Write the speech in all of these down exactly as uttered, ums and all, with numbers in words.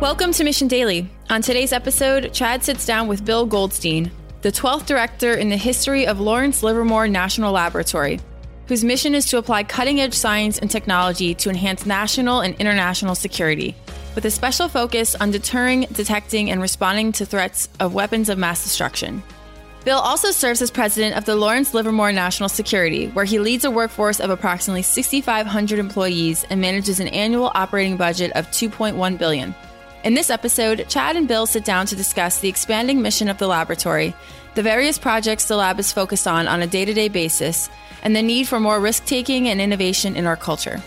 Welcome to Mission Daily. On today's episode, Chad sits down with Bill Goldstein, the twelfth director in the history of Lawrence Livermore National Laboratory, whose mission is to apply cutting-edge science and technology to enhance national and international security, with a special focus on deterring, detecting, and responding to threats of weapons of mass destruction. Bill also serves as president of the Lawrence Livermore National Security, where he leads a workforce of approximately six thousand five hundred employees and manages an annual operating budget of two point one billion dollars. In this episode, Chad and Bill sit down to discuss the expanding mission of the laboratory, the various projects the lab is focused on on a day-to-day basis, and the need for more risk-taking and innovation in our culture.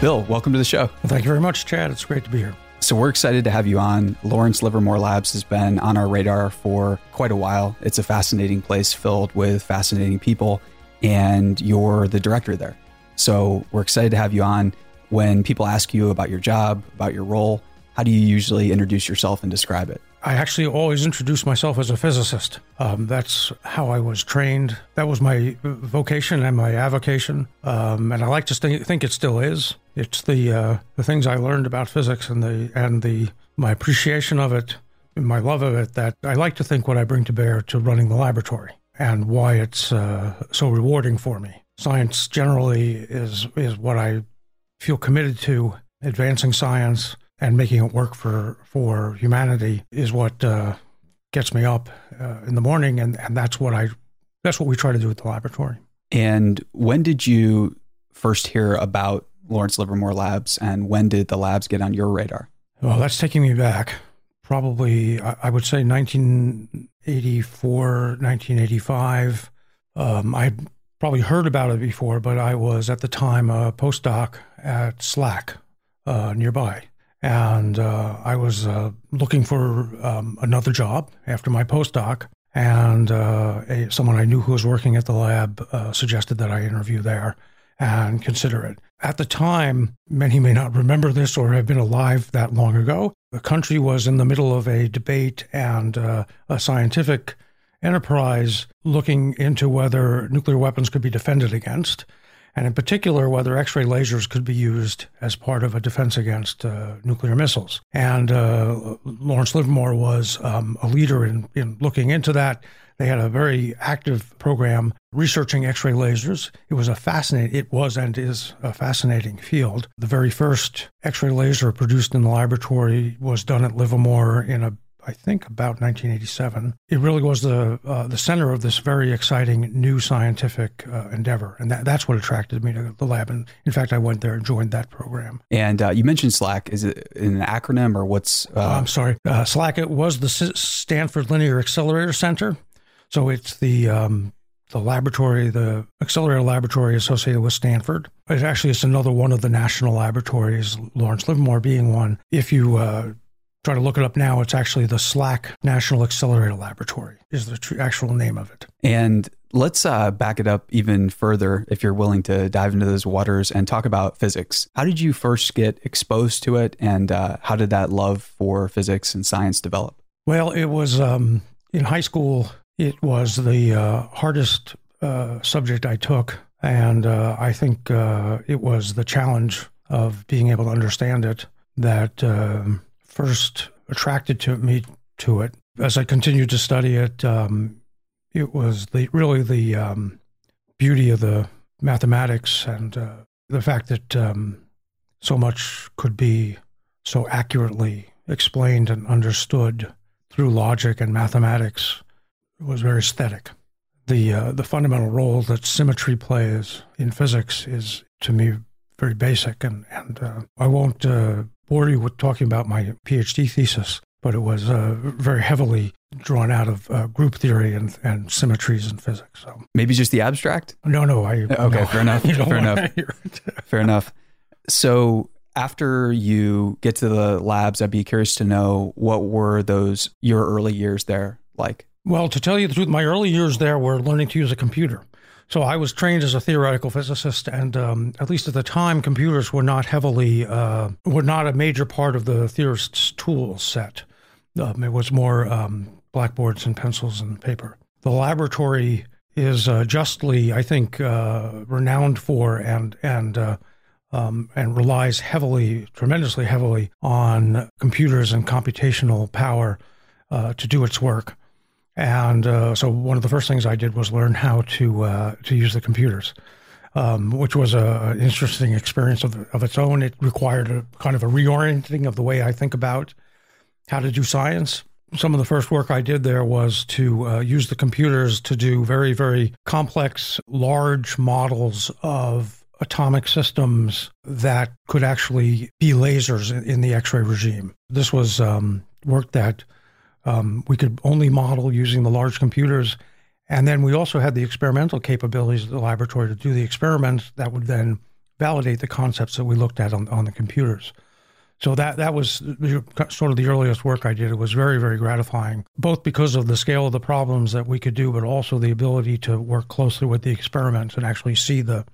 Bill, welcome to the show. Well, thank you very much, Chad. It's great to be here. So we're excited to have you on. Lawrence Livermore Labs has been on our radar for quite a while. It's a fascinating place filled with fascinating people, and you're the director there. So we're excited to have you on. When people ask you about your job, about your role, how do you usually introduce yourself and describe it? I actually always introduce myself as a physicist. Um, that's how I was trained. That was my vocation and my avocation. Um, and I like to st- think it still is. It's the uh, the things I learned about physics and the and the my appreciation of it, and my love of it, that I like to think what I bring to bear to running the laboratory and why it's uh, so rewarding for me. Science generally is is what I feel committed to. Advancing science and making it work for, for humanity is what uh, gets me up uh, in the morning, and, and that's what I that's what we try to do at the laboratory. And when did you first hear about Lawrence Livermore Labs, and when did the labs get on your radar? Well, that's taking me back. Probably, I would say nineteen eighty-four, nineteen eighty-five. Um, I probably heard about it before, but I was at the time a postdoc at SLAC uh, nearby. And uh, I was uh, looking for um, another job after my postdoc. And uh, a, someone I knew who was working at the lab uh, suggested that I interview there and consider it. At the time, many may not remember this or have been alive that long ago. The country was in the middle of a debate and uh, a scientific enterprise looking into whether nuclear weapons could be defended against, and in particular, whether X-ray lasers could be used as part of a defense against uh, nuclear missiles. And uh, Lawrence Livermore was um, a leader in, in looking into that. They had a very active program researching X-ray lasers. It was a fascinating, it was and is a fascinating field. The very first X-ray laser produced in the laboratory was done at Livermore in a, I think, about nineteen eighty-seven. It really was the uh, the center of this very exciting new scientific uh, endeavor, and that, that's what attracted me to the lab. And in fact, I went there and joined that program. And uh, you mentioned SLAC. Is it an acronym or what's? Uh... Uh, I'm sorry, uh, SLAC. It was the S- Stanford Linear Accelerator Center. So it's the um, the laboratory, the accelerator laboratory associated with Stanford. It actually is another one of the national laboratories, Lawrence Livermore being one. If you uh, try to look it up now, it's actually the SLAC National Accelerator Laboratory is the tr- actual name of it. And let's uh, back it up even further, if you're willing to dive into those waters and talk about physics. How did you first get exposed to it, and uh, how did that love for physics and science develop? Well, it was um, in high school. It was the uh, hardest uh, subject I took, and uh, I think uh, it was the challenge of being able to understand it that uh, first attracted to me to it. As I continued to study it, um, it was the really the um, beauty of the mathematics and uh, the fact that um, so much could be so accurately explained and understood through logic and mathematics. It was very aesthetic. The uh, the fundamental role that symmetry plays in physics is, to me, very basic. And, and uh, I won't uh, bore you with talking about my PhD thesis, but it was uh, very heavily drawn out of uh, group theory and, and symmetries in physics. So maybe just the abstract? No, no. I, okay, no. Fair enough. Fair enough. Fair enough. So after you get to the labs, I'd be curious to know, what were those your early years there like? Well, to tell you the truth, my early years there were learning to use a computer. So I was trained as a theoretical physicist, and um, at least at the time, computers were not heavily, uh, were not a major part of the theorist's tool set. Um, it was more um, blackboards and pencils and paper. The laboratory is uh, justly, I think, uh, renowned for and and uh, um, and relies heavily, tremendously heavily on computers and computational power uh, to do its work. And uh, so one of the first things I did was learn how to uh, to use the computers, um, which was a, an interesting experience of, of its own. It required a kind of a reorienting of the way I think about how to do science. Some of the first work I did there was to uh, use the computers to do very, very complex, large models of atomic systems that could actually be lasers in, in the X-ray regime. This was um, work that Um, we could only model using the large computers. And then we also had the experimental capabilities of the laboratory to do the experiments that would then validate the concepts that we looked at on, on the computers. So that, that was sort of the earliest work I did. It was very, very gratifying, both because of the scale of the problems that we could do, but also the ability to work closely with the experiments and actually see the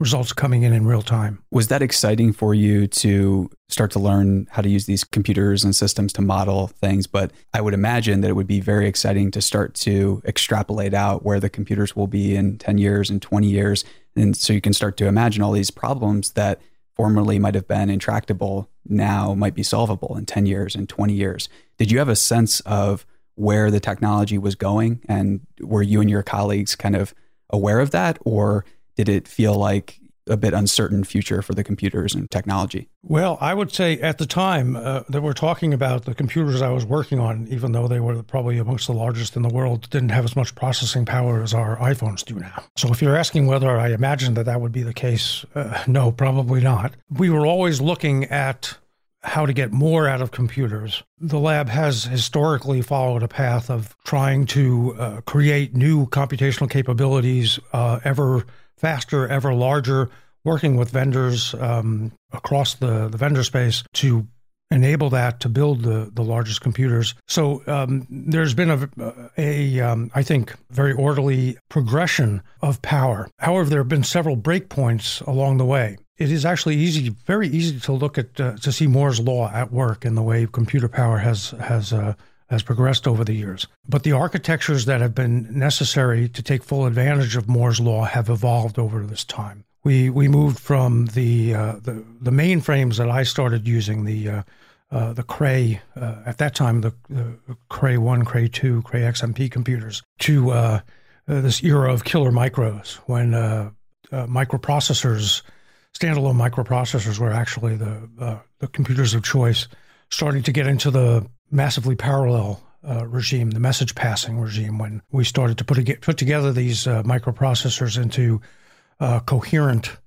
results coming in in real time. Was that exciting for you to start to learn how to use these computers and systems to model things? But I would imagine that it would be very exciting to start to extrapolate out where the computers will be in ten years and twenty years. And so you can start to imagine all these problems that formerly might have been intractable now might be solvable in ten years and twenty years. Did you have a sense of where the technology was going? And were you and your colleagues kind of aware of that? Or did it feel like a bit uncertain future for the computers and technology? Well, I would say at the time uh, that we're talking about, the computers I was working on, even though they were probably amongst the largest in the world, didn't have as much processing power as our iPhones do now. So if you're asking whether I imagined that that would be the case, uh, no, probably not. We were always looking at how to get more out of computers. The lab has historically followed a path of trying to uh, create new computational capabilities uh, ever faster, ever larger, working with vendors um, across the, the vendor space to enable that, to build the, the largest computers. So um, there's been a, a um, I think, very orderly progression of power. However, there have been several breakpoints along the way. It is actually easy, very easy to look at, uh, to see Moore's law at work in the way computer power has, has uh, has progressed over the years. But the architectures that have been necessary to take full advantage of Moore's law have evolved over this time. We we moved from the uh, the, the mainframes that I started using, the uh, uh, the Cray, uh, at that time, the uh, Cray one, Cray two, Cray X M P computers, to uh, uh, this era of killer micros, when uh, uh, microprocessors, standalone microprocessors were actually the uh, the computers of choice, starting to get into the massively parallel uh, regime, the message passing regime, when we started to put a, put together these uh, microprocessors into uh, coherent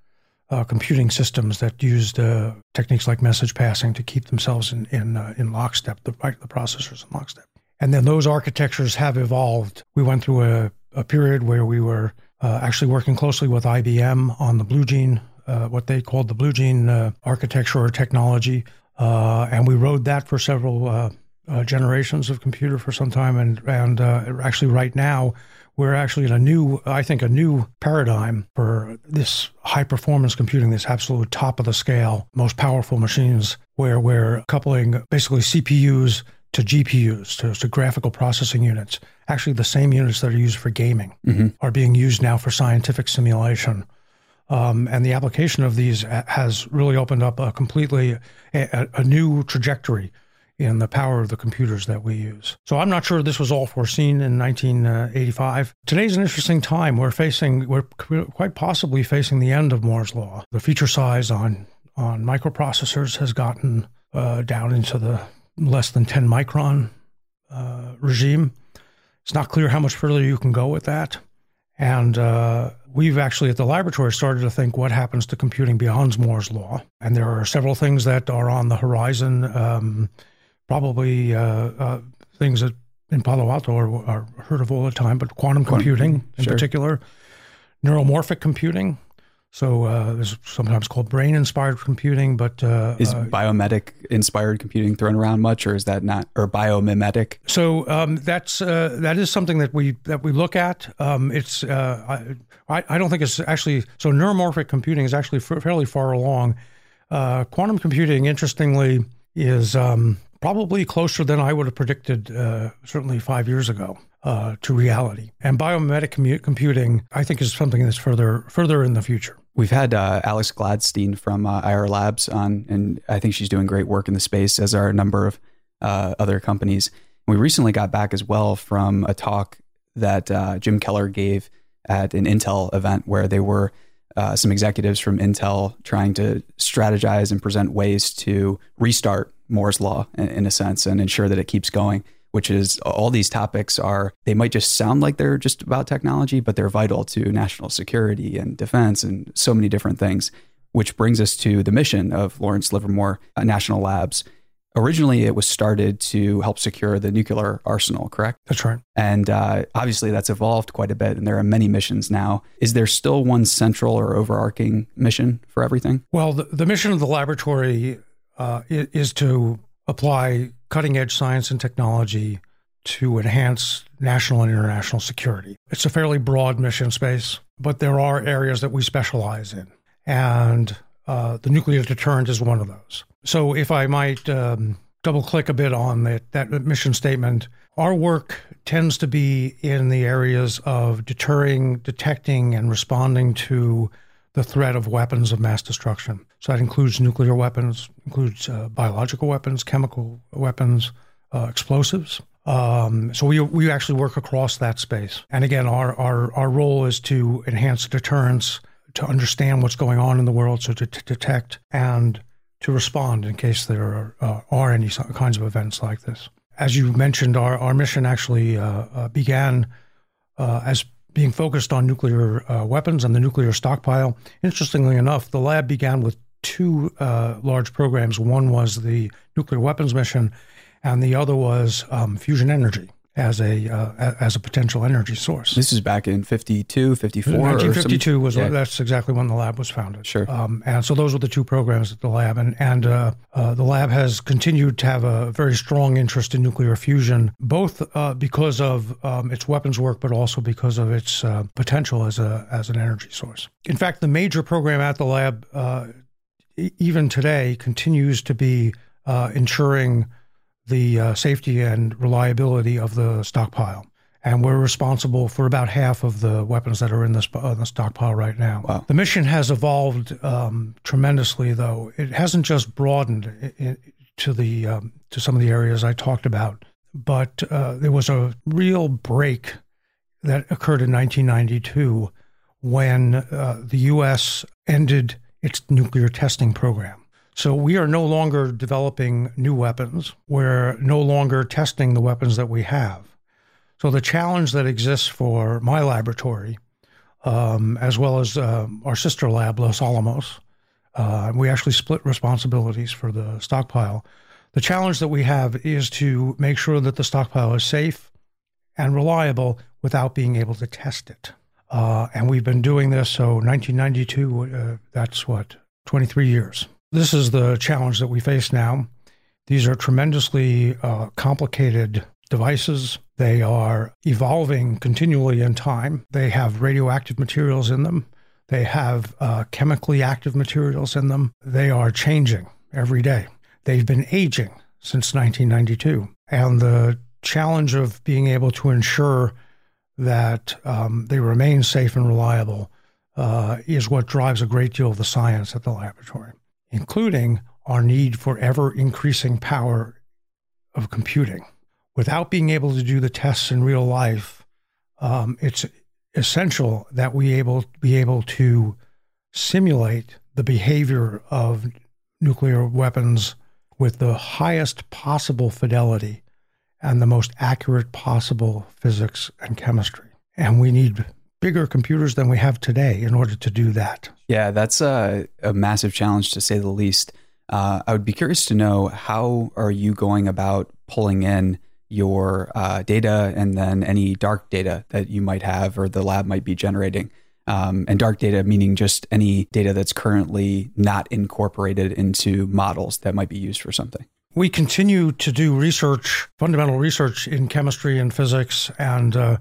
uh, computing systems that used uh, techniques like message passing to keep themselves in in, uh, in lockstep, the, the processors in lockstep. And then those architectures have evolved. We went through a, a period where we were uh, actually working closely with I B M on the BlueGene, uh, what they called the BlueGene uh, architecture or technology, uh, and we rode that for several uh, Uh, generations of computer for some time, and and uh, actually right now we're actually in a new, I think, a new paradigm for this high performance computing, this absolute top of the scale, most powerful machines, where we're coupling basically C P Us to G P Us, to, to graphical processing units. Actually, the same units that are used for gaming mm-hmm. are being used now for scientific simulation. Um, and the application of these has really opened up a completely a, a new trajectory in the power of the computers that we use. So I'm not sure this was all foreseen in nineteen eighty-five. Today's an interesting time. We're facing, we're quite possibly facing the end of Moore's law. The feature size on on microprocessors has gotten uh, down into the less than ten micron uh, regime. It's not clear how much further you can go with that. And uh, we've actually at the laboratory started to think what happens to computing beyond Moore's law. And there are several things that are on the horizon. Um, Probably uh, uh, things that in Palo Alto are, are heard of all the time, but quantum computing in sure. particular, neuromorphic computing. So uh, there's sometimes called brain-inspired computing, but... Uh, is uh, biomimetic-inspired computing thrown around much, or is that not... Or biomimetic? So um, that's uh, that is something that we that we look at. Um, it's uh, I, I don't think it's actually... So neuromorphic computing is actually f- fairly far along. Uh, quantum computing, interestingly, is... Um, probably closer than I would have predicted, uh, certainly five years ago, uh, to reality. And biomimetic commu computing, I think, is something that's further further in the future. We've had uh, Alex Gladstein from uh, I R Labs on, and I think she's doing great work in the space, as are a number of uh, other companies. We recently got back as well from a talk that uh, Jim Keller gave at an Intel event where they were uh, some executives from Intel trying to strategize and present ways to restart Moore's Law in, in a sense and ensure that it keeps going, which is all these topics are, they might just sound like they're just about technology, but they're vital to national security and defense and so many different things, which brings us to the mission of Lawrence Livermore National Labs. Originally, it was started to help secure the nuclear arsenal, correct? That's right. And uh, obviously that's evolved quite a bit, and there are many missions now. Is there still one central or overarching mission for everything? Well, the, the mission of the laboratory uh, is to apply cutting-edge science and technology to enhance national and international security. It's a fairly broad mission space, but there are areas that we specialize in, and uh, the nuclear deterrent is one of those. So if I might um, double-click a bit on the, that mission statement, our work tends to be in the areas of deterring, detecting, and responding to the threat of weapons of mass destruction. So that includes nuclear weapons, includes uh, biological weapons, chemical weapons, uh, explosives. Um, so we we actually work across that space. And again, our, our, our role is to enhance deterrence, to understand what's going on in the world, so to, to detect and to respond in case there are, uh, are any kinds of events like this. As you mentioned, our, our mission actually uh, uh, began uh, as being focused on nuclear uh, weapons and the nuclear stockpile. Interestingly enough, the lab began with two uh, large programs. One was the nuclear weapons mission, and the other was um, fusion energy as a uh, as a potential energy source. This is back in fifty-two, fifty-four? nineteen fifty-two was, yeah. That's exactly when the lab was founded. Sure. Um, and so those were the two programs at the lab. And, and uh, uh, the lab has continued to have a very strong interest in nuclear fusion, both uh, because of um, its weapons work, but also because of its uh, potential as a as an energy source. In fact, the major program at the lab, uh, e even today, continues to be uh, ensuring the uh, safety and reliability of the stockpile. And we're responsible for about half of the weapons that are in the, uh, the stockpile right now. Wow. The mission has evolved um, tremendously, though. It hasn't just broadened it, it, to, the, um, to some of the areas I talked about, but uh, there was a real break that occurred in nineteen ninety-two when uh, the U S ended its nuclear testing program. So we are no longer developing new weapons. We're no longer testing the weapons that we have. So the challenge that exists for my laboratory, um, as well as uh, our sister lab, Los Alamos, uh, we actually split responsibilities for the stockpile. The challenge that we have is to make sure that the stockpile is safe and reliable without being able to test it. Uh, and we've been doing this, so nineteen ninety-two, uh, that's what, twenty-three years. This is the challenge that we face now. These are tremendously uh, complicated devices. They are evolving continually in time. They have radioactive materials in them. They have uh, chemically active materials in them. They are changing every day. They've been aging since nineteen ninety-two. And the challenge of being able to ensure that um, they remain safe and reliable uh, is what drives a great deal of the science at the laboratory, including our need for ever-increasing power of computing. Without being able to do the tests in real life, um, it's essential that we able, be able to simulate the behavior of nuclear weapons with the highest possible fidelity and the most accurate possible physics and chemistry. And we need bigger computers than we have today in order to do that. Yeah, that's a, a massive challenge, to say the least. Uh, I would be curious to know, how are you going about pulling in your uh, data and then any dark data that you might have or the lab might be generating? Um, and dark data meaning just any data that's currently not incorporated into models that might be used for something. We continue to do research, fundamental research in chemistry and physics and uh,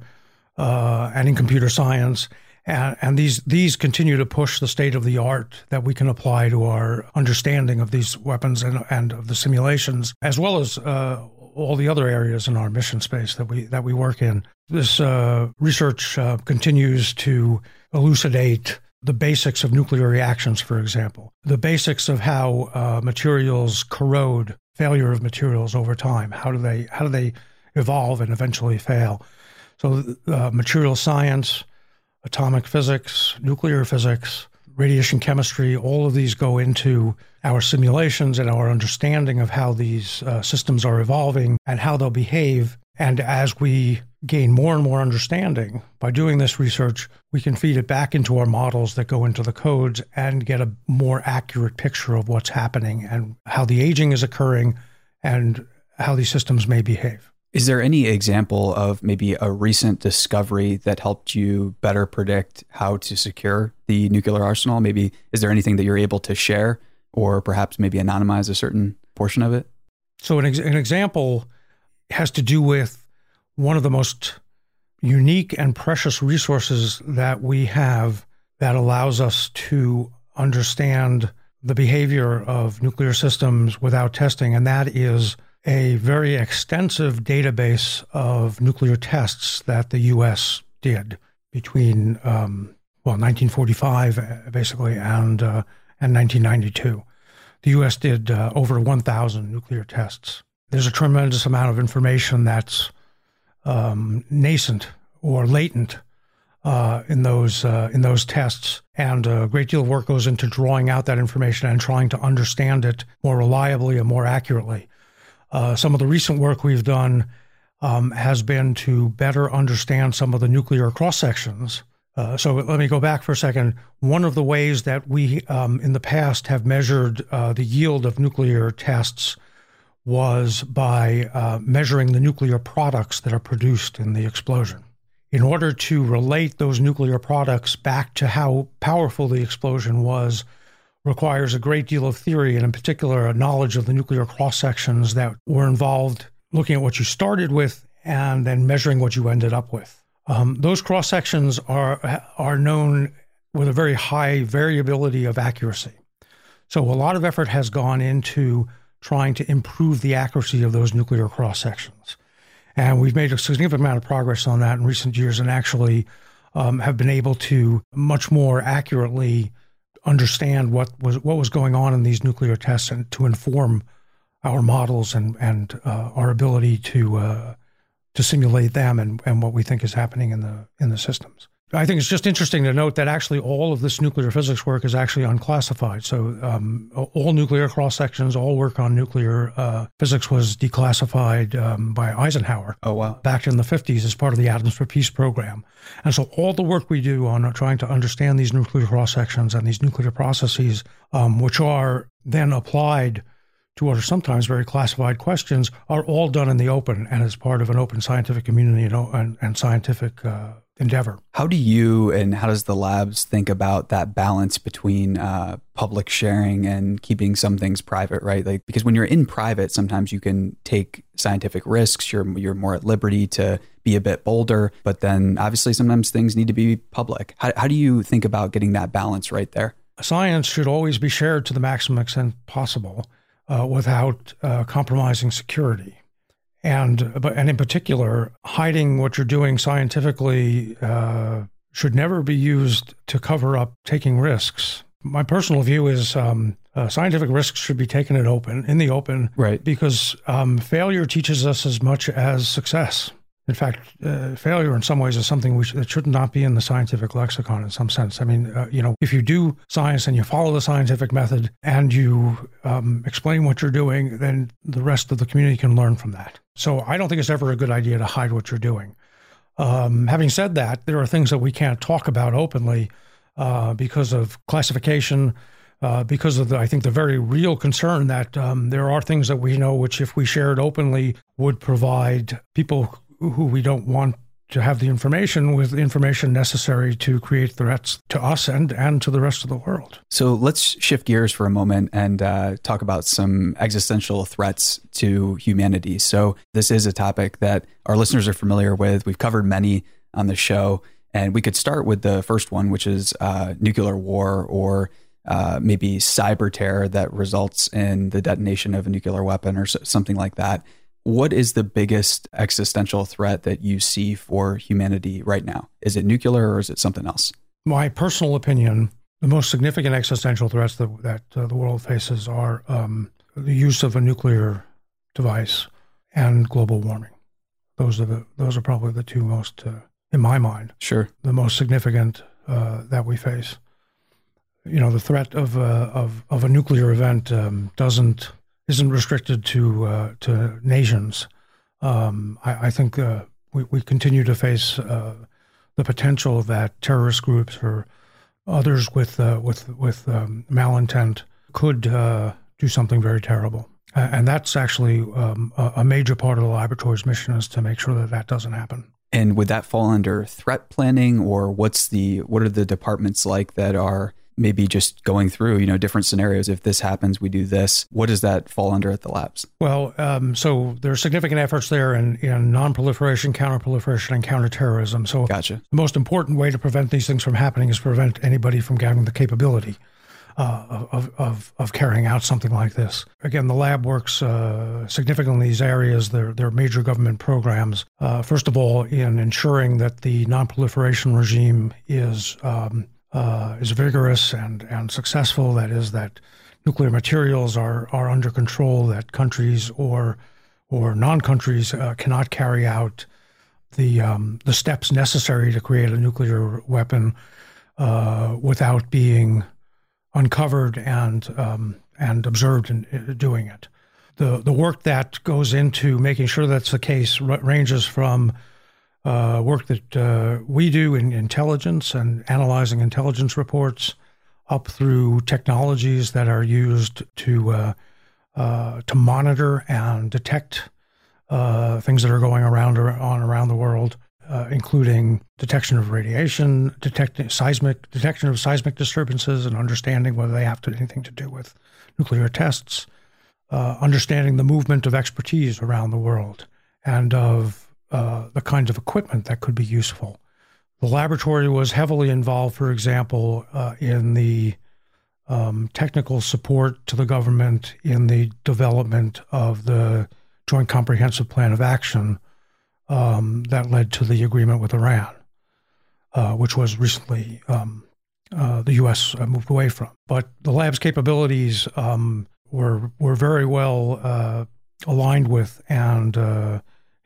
Uh, and in computer science, And, and these these continue to push the state of the art that we can apply to our understanding of these weapons and, and of the simulations, as well as uh, all the other areas in our mission space that we that we work in. This uh, research uh, continues to elucidate the basics of nuclear reactions, for example, the basics of how uh, materials corrode, failure of materials over time. How do they how do they evolve and eventually fail? So uh, material science, atomic physics, nuclear physics, radiation chemistry, all of these go into our simulations and our understanding of how these uh, systems are evolving and how they'll behave. And as we gain more and more understanding by doing this research, we can feed it back into our models that go into the codes and get a more accurate picture of what's happening and how the aging is occurring and how these systems may behave. Is there any example of maybe a recent discovery that helped you better predict how to secure the nuclear arsenal? Maybe is there anything that you're able to share or perhaps maybe anonymize a certain portion of it? So an, ex- an example has to do with one of the most unique and precious resources that we have that allows us to understand the behavior of nuclear systems without testing, and that is a very extensive database of nuclear tests that the U S did between, um, well, nineteen forty-five, basically, and uh, and nineteen ninety-two. The U S did uh, over one thousand nuclear tests. There's a tremendous amount of information that's um, nascent or latent uh, in those uh, in those tests, and a great deal of work goes into drawing out that information and trying to understand it more reliably and more accurately. Uh, some of the recent work we've done um, has been to better understand some of the nuclear cross-sections. Uh, so let me go back for a second. One of the ways that we um, in the past have measured uh, the yield of nuclear tests was by uh, measuring the nuclear products that are produced in the explosion. In order to relate those nuclear products back to how powerful the explosion was, requires a great deal of theory, and in particular, a knowledge of the nuclear cross-sections that were involved looking at what you started with and then measuring what you ended up with. Um, those cross-sections are, are known with a very high variability of accuracy. So a lot of effort has gone into trying to improve the accuracy of those nuclear cross-sections. And we've made a significant amount of progress on that in recent years and actually um, have been able to much more accurately understand what was what was going on in these nuclear tests and to inform our models and and uh, our ability to uh, to simulate them and, and what we think is happening in the in the systems. I think it's just interesting to note that actually all of this nuclear physics work is actually unclassified. So um, all nuclear cross-sections, all work on nuclear uh, physics was declassified um, by Eisenhower. Oh, wow. Back in the fifties as part of the Atoms for Peace program. And so all the work we do on trying to understand these nuclear cross-sections and these nuclear processes, um, which are then applied to what are sometimes very classified questions, are all done in the open and as part of an open scientific community and, and, and scientific uh endeavor. How do you and how does the labs think about that balance between uh, public sharing and keeping some things private, right? Like, because when you're in private, sometimes you can take scientific risks. You're you're more at liberty to be a bit bolder, but then obviously sometimes things need to be public. How how do you think about getting that balance right there? Science should always be shared to the maximum extent possible uh, without uh, compromising security. And but and in particular, hiding what you're doing scientifically uh, should never be used to cover up taking risks. My personal view is um, uh, scientific risks should be taken in open, in the open, right? Because um, failure teaches us as much as success. In fact, uh, failure in some ways is something which that should not be in the scientific lexicon in some sense. I mean, uh, you know, if you do science and you follow the scientific method and you um, explain what you're doing, then the rest of the community can learn from that. So I don't think it's ever a good idea to hide what you're doing. Um, having said that, there are things that we can't talk about openly uh, because of classification, uh, because of, the, I think, the very real concern that um, there are things that we know which, if we shared openly, would provide people who we don't want to have the information with information necessary to create threats to us and, and to the rest of the world. So let's shift gears for a moment and uh, talk about some existential threats to humanity. So this is a topic that our listeners are familiar with. We've covered many on the show. And we could start with the first one, which is uh, nuclear war, or uh, maybe cyber terror that results in the detonation of a nuclear weapon or so, something like that. What is the biggest existential threat that you see for humanity right now? Is it nuclear, or is it something else? My personal opinion, the most significant existential threats that, that uh, the world faces are um, the use of a nuclear device and global warming. Those are the those are probably the two most, uh, in my mind, sure, the most significant uh, that we face. You know, the threat of uh, of of a nuclear event um, doesn't isn't restricted to uh, to nations. Um, I, I think uh, we we continue to face uh, the potential that terrorist groups or others with uh, with with um, malintent could uh, do something very terrible. And that's actually um, a major part of the laboratory's mission, is to make sure that that doesn't happen. And would that fall under threat planning, or what's the what are the departments like that are maybe just going through, you know, different scenarios? If this happens, we do this. What does that fall under at the labs? Well, um, so there are significant efforts there in, in non-proliferation, counter-proliferation, and counterterrorism. So gotcha. The most important way to prevent these things from happening is prevent anybody from having the capability Uh, of, of of carrying out something like this. Again, the lab works uh, significantly in these areas. They're, they're major government programs. Uh, first of all, in ensuring that the non-proliferation regime is um, uh, is vigorous and, and successful. That is, that nuclear materials are are under control. That countries or or non-countries uh, cannot carry out the um, the steps necessary to create a nuclear weapon uh, without being uncovered and um, and observed in, in doing it. The the work that goes into making sure that's the case r- ranges from uh, work that uh, we do in intelligence and analyzing intelligence reports, up through technologies that are used to uh, uh, to monitor and detect uh, things that are going around or on around the world, Uh, including detection of radiation, detect, seismic, detection of seismic disturbances, and understanding whether they have to, anything to do with nuclear tests, uh, understanding the movement of expertise around the world and of uh, the kinds of equipment that could be useful. The laboratory was heavily involved, for example, uh, in the um, technical support to the government in the development of the Joint Comprehensive Plan of Action Um, that led to the agreement with Iran, uh, which was recently um, uh, the U S moved away from. But the lab's capabilities um, were were very well uh, aligned with and uh,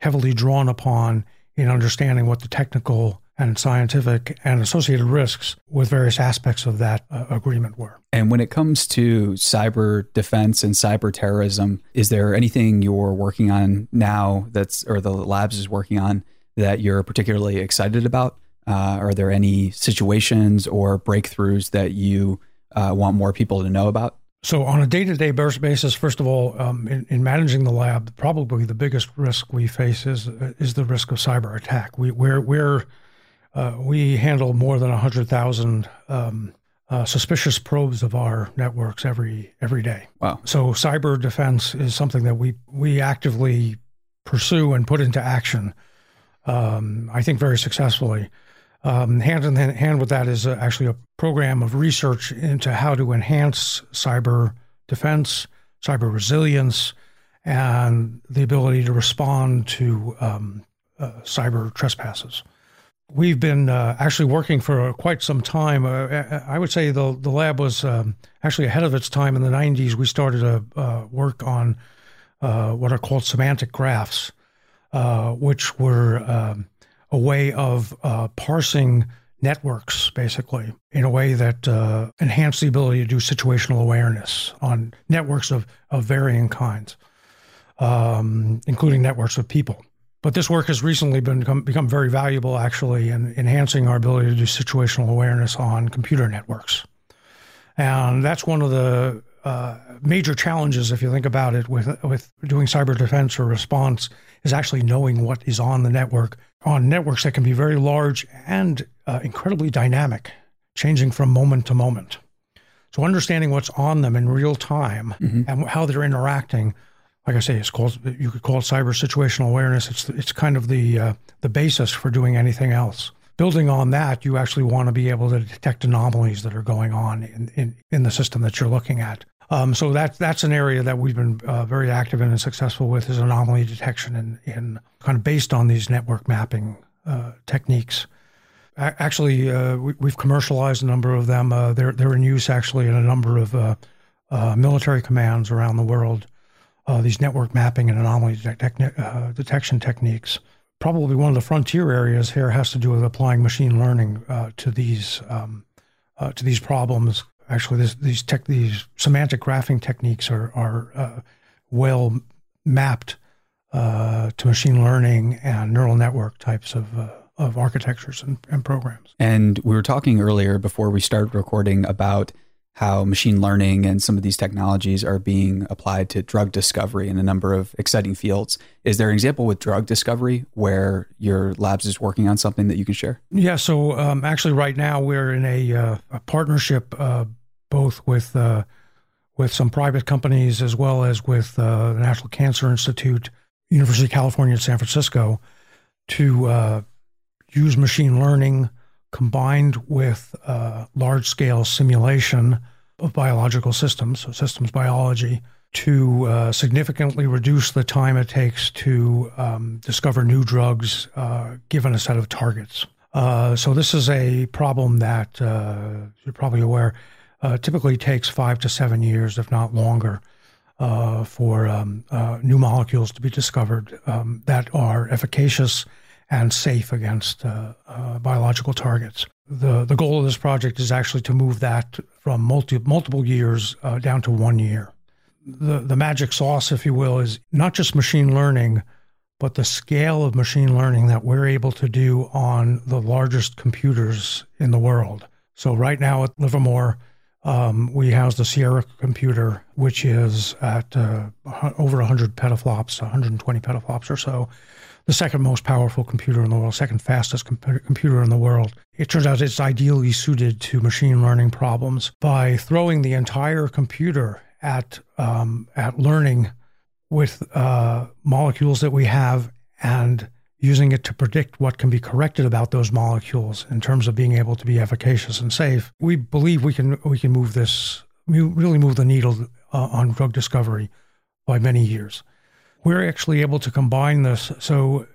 heavily drawn upon in understanding what the technical and scientific and associated risks with various aspects of that uh, agreement were. And when it comes to cyber defense and cyber terrorism, is there anything you're working on now that's, or the labs is working on, that you're particularly excited about? Uh, are there any situations or breakthroughs that you uh, want more people to know about? So on a day-to-day basis, first of all, um, in, in managing the lab, probably the biggest risk we face is is the risk of cyber attack. We, we're we're Uh, we handle more than one hundred thousand um, uh, suspicious probes of our networks every every day. Wow. So cyber defense is something that we, we actively pursue and put into action, um, I think very successfully. Um, hand in hand with that is actually a program of research into how to enhance cyber defense, cyber resilience, and the ability to respond to um, uh, cyber trespasses. We've been uh, actually working for quite some time. Uh, I would say the the lab was um, actually ahead of its time. In the nineties, we started to uh, work on uh, what are called semantic graphs, uh, which were um, a way of uh, parsing networks, basically, in a way that uh, enhanced the ability to do situational awareness on networks of, of varying kinds, um, including networks of people. But this work has recently been become, become very valuable, actually, in enhancing our ability to do situational awareness on computer networks. And that's one of the uh, major challenges, if you think about it, with with doing cyber defense or response, is actually knowing what is on the network, on networks that can be very large and uh, incredibly dynamic, changing from moment to moment. So understanding what's on them in real time, mm-hmm. and how they're interacting, like I say, it's called, you could call it cyber situational awareness. It's it's kind of the uh, the basis for doing anything else. building on that, you actually want to be able to detect anomalies that are going on in, in, in the system that you're looking at. Um, so that, that's an area that we've been uh, very active in and successful with, is anomaly detection and, and kind of based on these network mapping uh, techniques. A- actually, uh, we, we've commercialized a number of them. Uh, they're, they're in use actually in a number of uh, uh, military commands around the world, uh, these network mapping and anomaly detec- uh, detection techniques. Probably one of the frontier areas here has to do with applying machine learning uh, to these um, uh, to these problems. Actually, this, these tech, these semantic graphing techniques are are uh, well mapped uh, to machine learning and neural network types of uh, of architectures and, and programs. And we were talking earlier before we started recording about how machine learning and some of these technologies are being applied to drug discovery in a number of exciting fields. Is there an example with drug discovery where your labs is working on something that you can share? Yeah. So um, actually, right now we're in a, uh, a partnership. Uh, both with uh, with some private companies as well as with uh, the National Cancer Institute, University of California at San Francisco, to uh, use machine learning combined with uh, large-scale simulation of biological systems, so systems biology, to uh, significantly reduce the time it takes to um, discover new drugs uh, given a set of targets. Uh, so this is a problem that uh, you're probably aware Uh, typically takes five to seven years, if not longer, uh, for um, uh, new molecules to be discovered um, that are efficacious and safe against uh, uh, biological targets. The the goal of this project is actually to move that from multi, multiple years uh, down to one year. The, the magic sauce, if you will, is not just machine learning, but the scale of machine learning that we're able to do on the largest computers in the world. So right now at Livermore, Um, we house the Sierra computer, which is at uh, over one hundred petaflops, one hundred twenty petaflops or so, the second most powerful computer in the world, second fastest comp- computer in the world. It turns out it's ideally suited to machine learning problems. By throwing the entire computer at um, at learning with uh, molecules that we have and using it to predict what can be corrected about those molecules in terms of being able to be efficacious and safe, we believe we can we can move this, really move the needle uh, on drug discovery by many years. We're actually able to combine this. So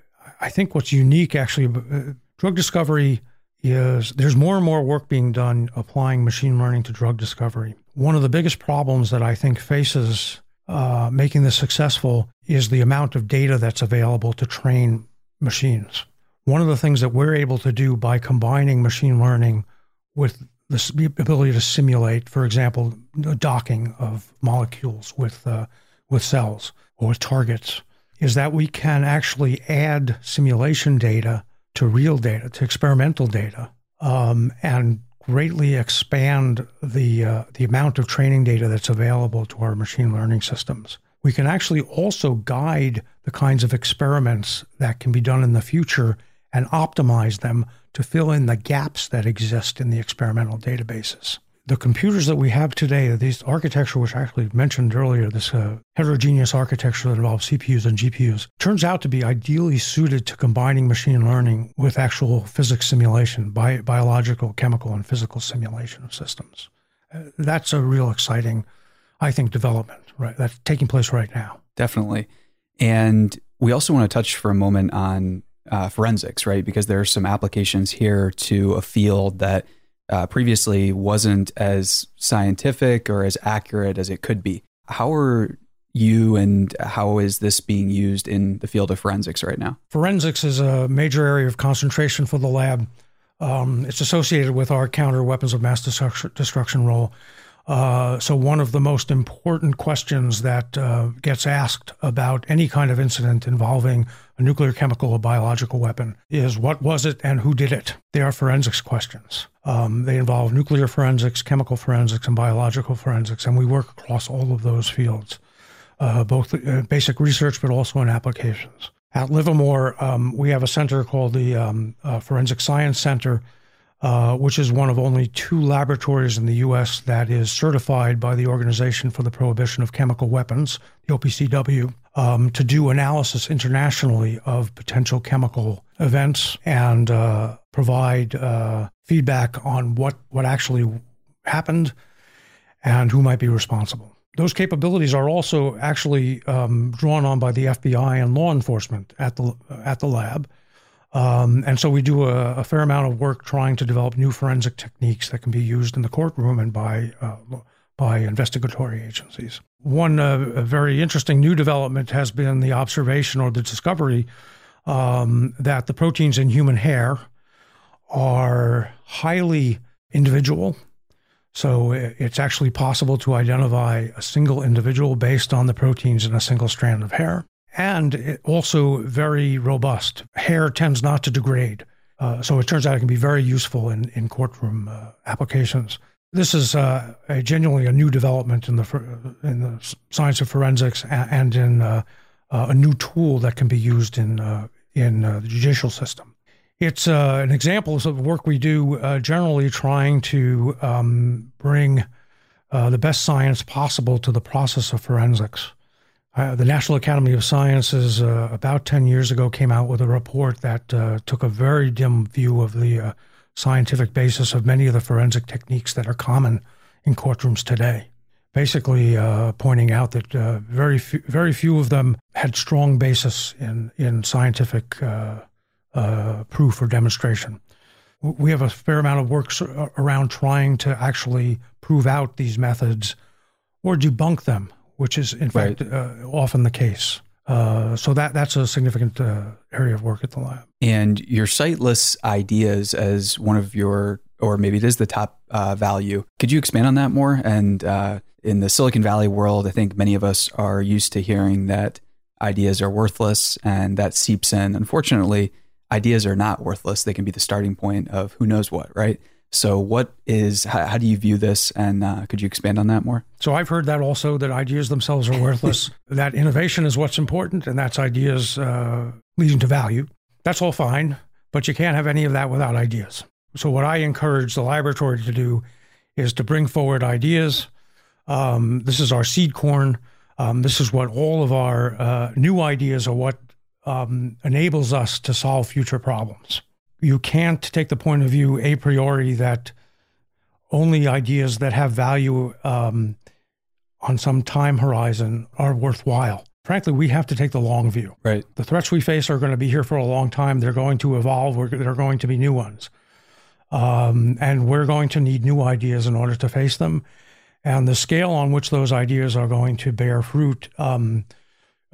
I think what's unique actually, uh, drug discovery is there's more and more work being done applying machine learning to drug discovery. One of the biggest problems that I think faces uh, making this successful is the amount of data that's available to train machines. One of the things that we're able to do by combining machine learning with the ability to simulate, for example, docking of molecules with uh, with cells or with targets, is that we can actually add simulation data to real data, to experimental data, um, and greatly expand the uh, the amount of training data that's available to our machine learning systems. We can actually also guide the kinds of experiments that can be done in the future and optimize them to fill in the gaps that exist in the experimental databases. The computers that we have today, this architecture, which I actually mentioned earlier, this uh, heterogeneous architecture that involves C P Us and G P Us, turns out to be ideally suited to combining machine learning with actual physics simulation, bi- biological, chemical, and physical simulation of systems. Uh, that's a real exciting, I think, development. Right, that's taking place right now. Definitely. And we also want to touch for a moment on uh, forensics, right? Because there are some applications here to a field that uh, previously wasn't as scientific or as accurate as it could be. How are you and how is this being used in the field of forensics right now? Forensics is a major area of concentration for the lab. Um, it's associated with our counter weapons of mass destruction, destruction role. Uh, so one of the most important questions that uh, gets asked about any kind of incident involving a nuclear, chemical, or biological weapon is what was it and who did it? They are forensics questions. Um, they involve nuclear forensics, chemical forensics, and biological forensics, and we work across all of those fields, uh, both uh, basic research but also in applications. At Livermore, um, we have a center called the um, uh, Forensic Science Center, Uh, which is one of only two laboratories in the U S that is certified by the Organization for the Prohibition of Chemical Weapons, the O P C W, um, to do analysis internationally of potential chemical events and uh, provide uh, feedback on what, what actually happened and who might be responsible. Those capabilities are also actually um, drawn on by the F B I and law enforcement at the, at the lab. Um, and so we do a, a fair amount of work trying to develop new forensic techniques that can be used in the courtroom and by, uh, by investigatory agencies. One uh, very interesting new development has been the observation or the discovery um, that the proteins in human hair are highly individual. So it's actually possible to identify a single individual based on the proteins in a single strand of hair. And also very robust. Hair tends not to degrade. Uh, so it turns out it can be very useful in, in courtroom uh, applications. This is uh, a genuinely a new development in the, in the science of forensics and in uh, uh, a new tool that can be used in, uh, in uh, the judicial system. It's uh, an example of work we do uh, generally trying to um, bring uh, the best science possible to the process of forensics. Uh, the National Academy of Sciences uh, about ten years ago came out with a report that uh, took a very dim view of the uh, scientific basis of many of the forensic techniques that are common in courtrooms today. Basically uh, pointing out that uh, very, few, very few of them had strong basis in, in scientific uh Uh, proof or demonstration. We have a fair amount of work around trying to actually prove out these methods or debunk them, which is in right. fact uh, often the case. Uh, so that that's a significant uh, area of work at the lab. And your siteless ideas as one of your, or maybe it is the top uh, value. Could you expand on that more? And uh, in the Silicon Valley world, I think many of us are used to hearing that ideas are worthless, and that seeps in, unfortunately. Ideas are not worthless. They can be the starting point of who knows what, right? So what is, how, how do you view this? And uh, could you expand on that more? So I've heard that also, that ideas themselves are worthless, that innovation is what's important, and that's ideas uh, leading to value. That's all fine, but you can't have any of that without ideas. So what I encourage the laboratory to do is to bring forward ideas. Um, this is our seed corn. Um, this is what all of our uh, new ideas are what Um, enables us to solve future problems. You can't take the point of view a priori that only ideas that have value um, on some time horizon are worthwhile. Frankly, we have to take the long view. Right. The threats we face are going to be here for a long time. They're going to evolve. We're, there are going to be new ones. Um, and we're going to need new ideas in order to face them. And the scale on which those ideas are going to bear fruit um,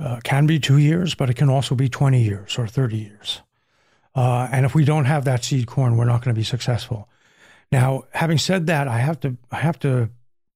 Uh, can be two years, but it can also be twenty years or thirty years. Uh, and if we don't have that seed corn, we're not going to be successful. Now, having said that, I have to I have to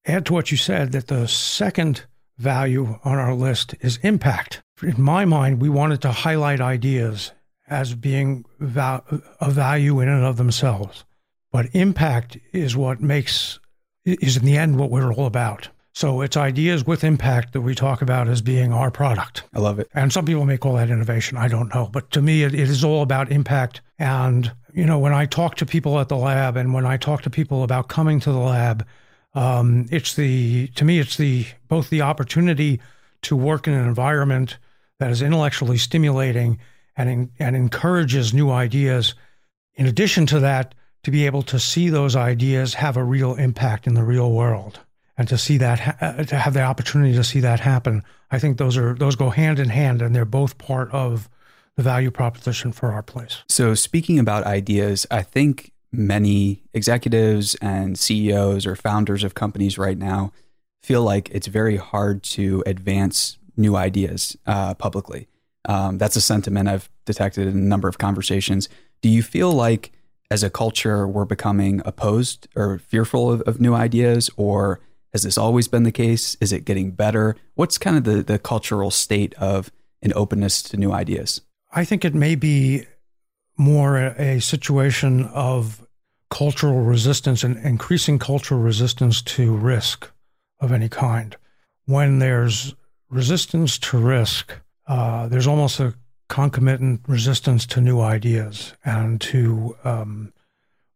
add to what you said that the second value on our list is impact. In my mind, we wanted to highlight ideas as being val- a value in and of themselves. But impact is what makes, is in the end what we're all about. So it's ideas with impact that we talk about as being our product. I love it. And some people may call that innovation. I don't know. But to me, it, it is all about impact. And, you know, when I talk to people at the lab and when I talk to people about coming to the lab, um, it's the, to me, it's the, both the opportunity to work in an environment that is intellectually stimulating and, in, and encourages new ideas. In addition to that, to be able to see those ideas have a real impact in the real world. And to see that, uh, to have the opportunity to see that happen, I think those are those go hand in hand, and they're both part of the value proposition for our place. So, speaking about ideas, I think many executives and C E Os or founders of companies right now feel like it's very hard to advance new ideas uh, publicly. Um, that's a sentiment I've detected in a number of conversations. Do you feel like, as a culture, we're becoming opposed or fearful of, of new ideas, or has this always been the case? Is it getting better? What's kind of the, the cultural state of an openness to new ideas? I think it may be more a situation of cultural resistance and increasing cultural resistance to risk of any kind. When there's resistance to risk, uh, there's almost a concomitant resistance to new ideas and to um,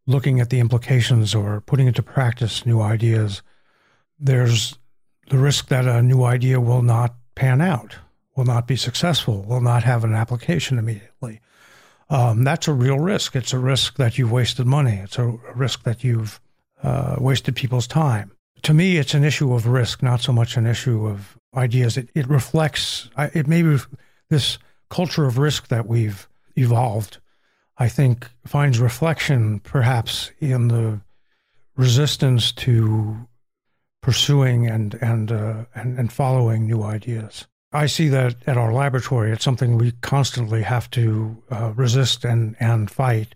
looking at the implications or putting into practice new ideas. There's the risk that a new idea will not pan out, will not be successful, will not have an application immediately. um, that's a real risk. It's a risk that you've wasted money. It's a risk that you've uh, wasted people's time. To me, it's an issue of risk, not so much an issue of ideas. It, it reflects, it may be this culture of risk that we've evolved, I think, finds reflection perhaps in the resistance to pursuing and and, uh, and and following new ideas. I see that at our laboratory. It's something we constantly have to uh, resist and, and fight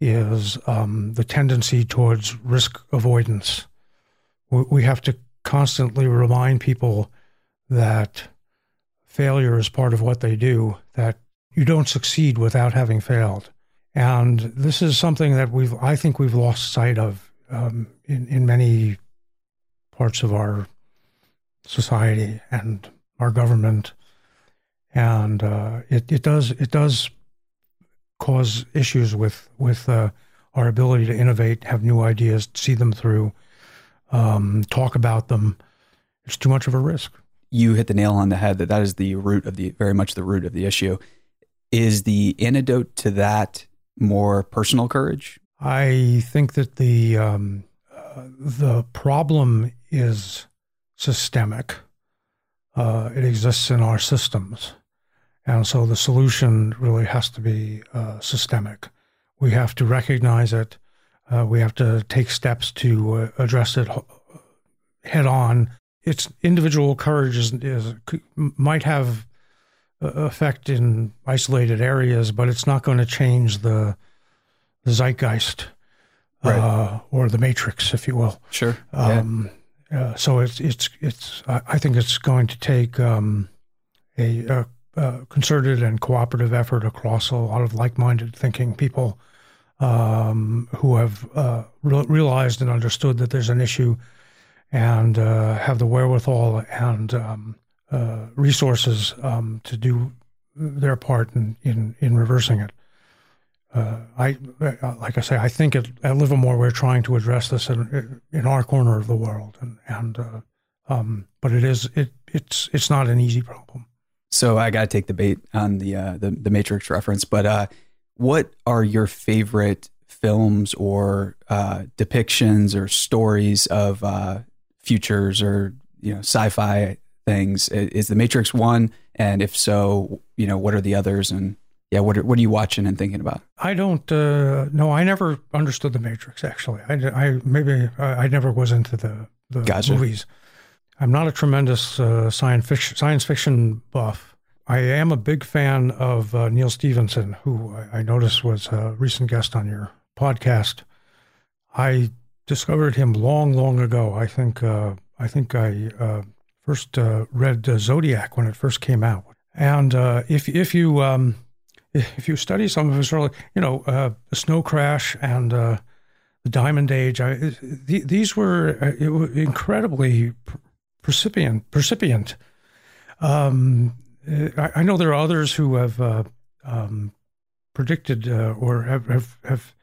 is um, the tendency towards risk avoidance. We have to constantly remind people that failure is part of what they do, that you don't succeed without having failed. And this is something that we've, I think we've lost sight of um, in, in many parts of our society and our government. And uh, it, it does it does cause issues with, with uh, our ability to innovate, have new ideas, see them through, Um, talk about them. It's too much of a risk. You hit the nail on the head that that is the root of the, very much the root of the issue. Is the antidote to that more personal courage? I think that the, um, uh, the problem is systemic. Uh, it exists in our systems. And so the solution really has to be uh, systemic. We have to recognize it. Uh, we have to take steps to uh, address it head on. Its individual courage is, is, might have effect in isolated areas, but it's not going to change the, the zeitgeist, right, uh, or the matrix, if you will. Sure. Um, yeah. uh, so it's it's it's. I think it's going to take um, a, a, a concerted and cooperative effort across a lot of like-minded thinking people. Um, who have uh, re realized and understood that there's an issue and uh, have the wherewithal and um, uh, resources um, to do their part in, in, in reversing it. Uh, I, like I say, I think at, at Livermore we're trying to address this in, in our corner of the world, and, and uh, um, but it is it it's it's not an easy problem. So I got to take the bait on the uh, the, the Matrix reference, but. Uh, What are your favorite films or uh, depictions or stories of uh, futures or, you know, sci-fi things? Is The Matrix one? And if so, you know, what are the others? And yeah, what are, what are you watching and thinking about? I don't uh, no, I never understood The Matrix, actually. I, I maybe I, I never was into the, the gotcha. movies. I'm not a tremendous uh, science fiction science fiction buff. I am a big fan of uh, Neal Stephenson, who I, I noticed was a recent guest on your podcast. I discovered him long, long ago. I think uh, I think I uh, first uh, read uh, Zodiac when it first came out. And uh, if if you um, if you study some of his early, you know, uh, Snow Crash and uh, the Diamond Age, I, th these were it was incredibly percipient percipient. Um, I know there are others who have uh, um, predicted uh, or have, have, have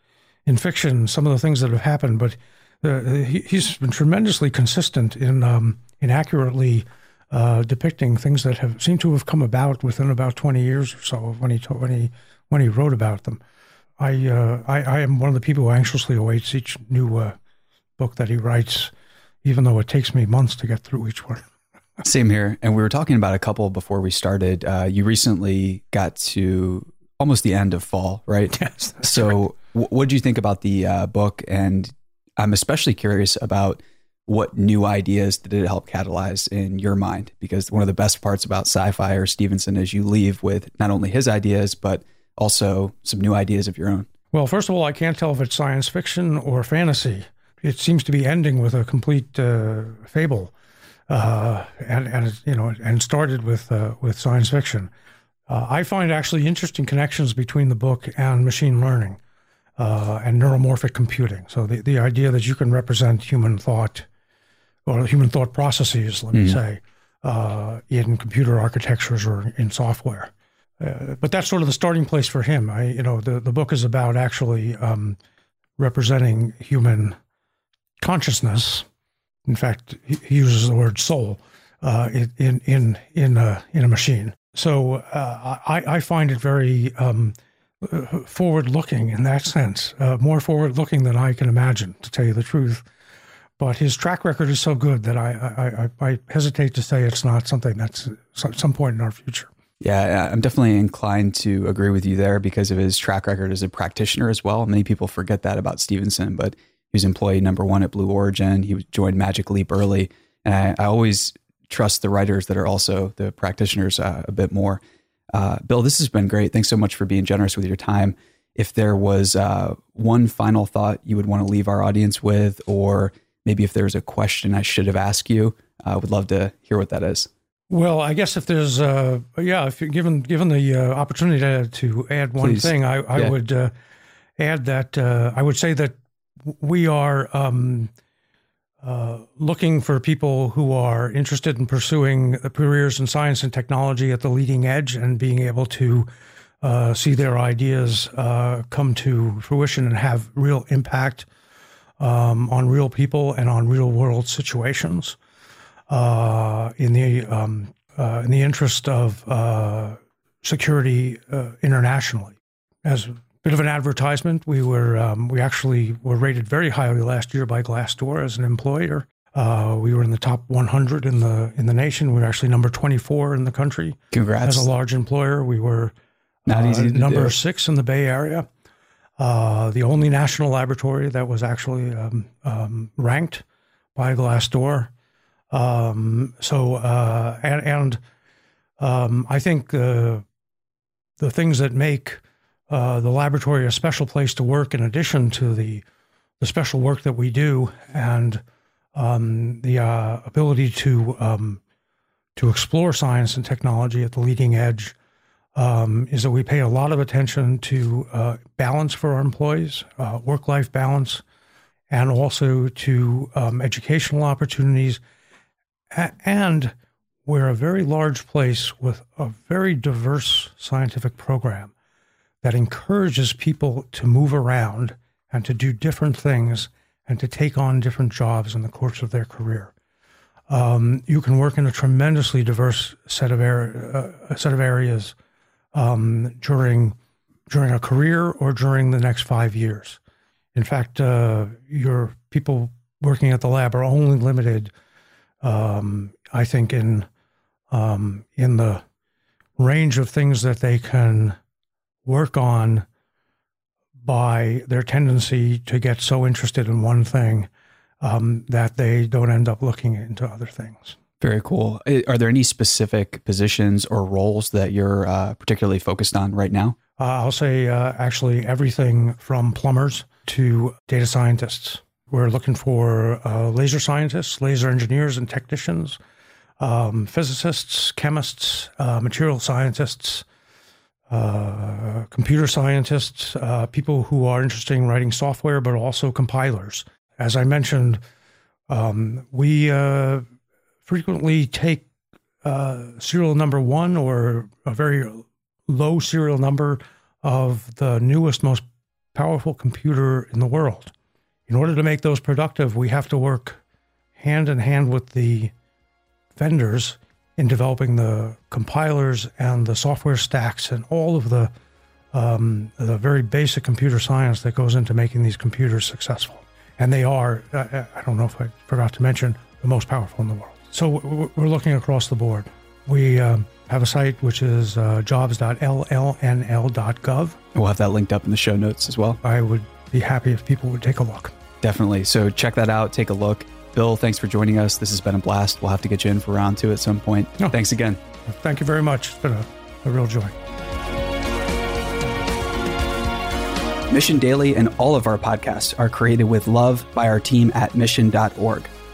in fiction some of the things that have happened, but uh, he, he's been tremendously consistent in um, in accurately uh, depicting things that have seem to have come about within about twenty years or so of when he when he when he wrote about them. I uh, I, I am one of the people who anxiously awaits each new uh, book that he writes, even though it takes me months to get through each one. Same here. And we were talking about a couple before we started. Uh, you recently got to almost the end of Fall, right? Yes. So right. What do you think about the uh, book? And I'm especially curious about what new ideas did it help catalyze in your mind? Because one of the best parts about sci-fi or Stevenson is you leave with not only his ideas, but also some new ideas of your own. Well, first of all, I can't tell if it's science fiction or fantasy. It seems to be ending with a complete uh, fable. Uh, and, and, you know, and started with, uh, with science fiction. Uh, I find actually interesting connections between the book and machine learning, uh, and neuromorphic computing. So the, the idea that you can represent human thought or human thought processes, let me mm. say, uh, in computer architectures or in software. Uh, but that's sort of the starting place for him. I, you know, the, the book is about actually, um, representing human consciousness. In fact, he uses the word soul uh, in in in a, in a machine. So uh, I, I find it very um, uh, forward-looking in that sense, uh, more forward-looking than I can imagine, to tell you the truth. But his track record is so good that I, I, I, I hesitate to say it's not something that's at some point in our future. Yeah, I'm definitely inclined to agree with you there because of his track record as a practitioner as well. Many people forget that about Stephenson, but he was employee number one at Blue Origin. He joined Magic Leap early. And I, I always trust the writers that are also the practitioners uh, a bit more. Uh, Bill, this has been great. Thanks so much for being generous with your time. If there was uh, one final thought you would want to leave our audience with, or maybe if there's a question I should have asked you, I uh, would love to hear what that is. Well, I guess if there's, uh, yeah, if you're given given the uh, opportunity to, to add one Please. thing, I, I yeah. would uh, add that uh, I would say that we are um, uh, looking for people who are interested in pursuing careers in science and technology at the leading edge and being able to uh, see their ideas uh, come to fruition and have real impact um, on real people and on real world situations. Uh, in the um, uh, in the interest of uh, security uh, internationally. As a bit of an advertisement, we were um, we actually were rated very highly last year by Glassdoor as an employer. Uh, we were in the top one hundred in the in the nation. We were actually number twenty-four in the country. Congrats! As a large employer, we were not uh, easy to number do. six in the Bay Area. Uh, the only national laboratory that was actually um, um, ranked by Glassdoor. Um, so, uh, and, and, um, I think, uh, the things that make, uh, the laboratory a special place to work, in addition to the, the special work that we do and, um, the, uh, ability to, um, to explore science and technology at the leading edge, um, is that we pay a lot of attention to, uh, balance for our employees, uh, work-life balance, and also to, um, educational opportunities. And we're a very large place with a very diverse scientific program that encourages people to move around and to do different things and to take on different jobs in the course of their career. Um, you can work in a tremendously diverse set of er- uh, set of areas um, during during a career or during the next five years. In fact, uh, your people working at the lab are only limited Um, I think in um, in the range of things that they can work on by their tendency to get so interested in one thing um, that they don't end up looking into other things. Very cool. Are there any specific positions or roles that you're uh, particularly focused on right now? Uh, I'll say uh, actually everything from plumbers to data scientists. We're looking for uh, laser scientists, laser engineers and technicians, um, physicists, chemists, uh, material scientists, uh, computer scientists, uh, people who are interested in writing software, but also compilers. As I mentioned, um, we uh, frequently take uh, serial number one or a very low serial number of the newest, most powerful computer in the world. In order to make those productive, we have to work hand in hand with the vendors in developing the compilers and the software stacks and all of the um, the very basic computer science that goes into making these computers successful. And they are, I, I don't know if I forgot to mention, the most powerful in the world. So we're looking across the board. We um, have a site which is uh, jobs dot l l n l dot gov. We'll have that linked up in the show notes as well. I would be happy if people would take a look. Definitely. So check that out. Take a look. Bill, thanks for joining us. This has been a blast. We'll have to get you in for round two at some point. No. Thanks again. Thank you very much. It's been a, a real joy. Mission Daily and all of our podcasts are created with love by our team at mission dot org.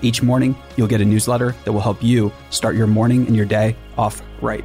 Each morning, you'll get a newsletter that will help you start your morning and your day off right.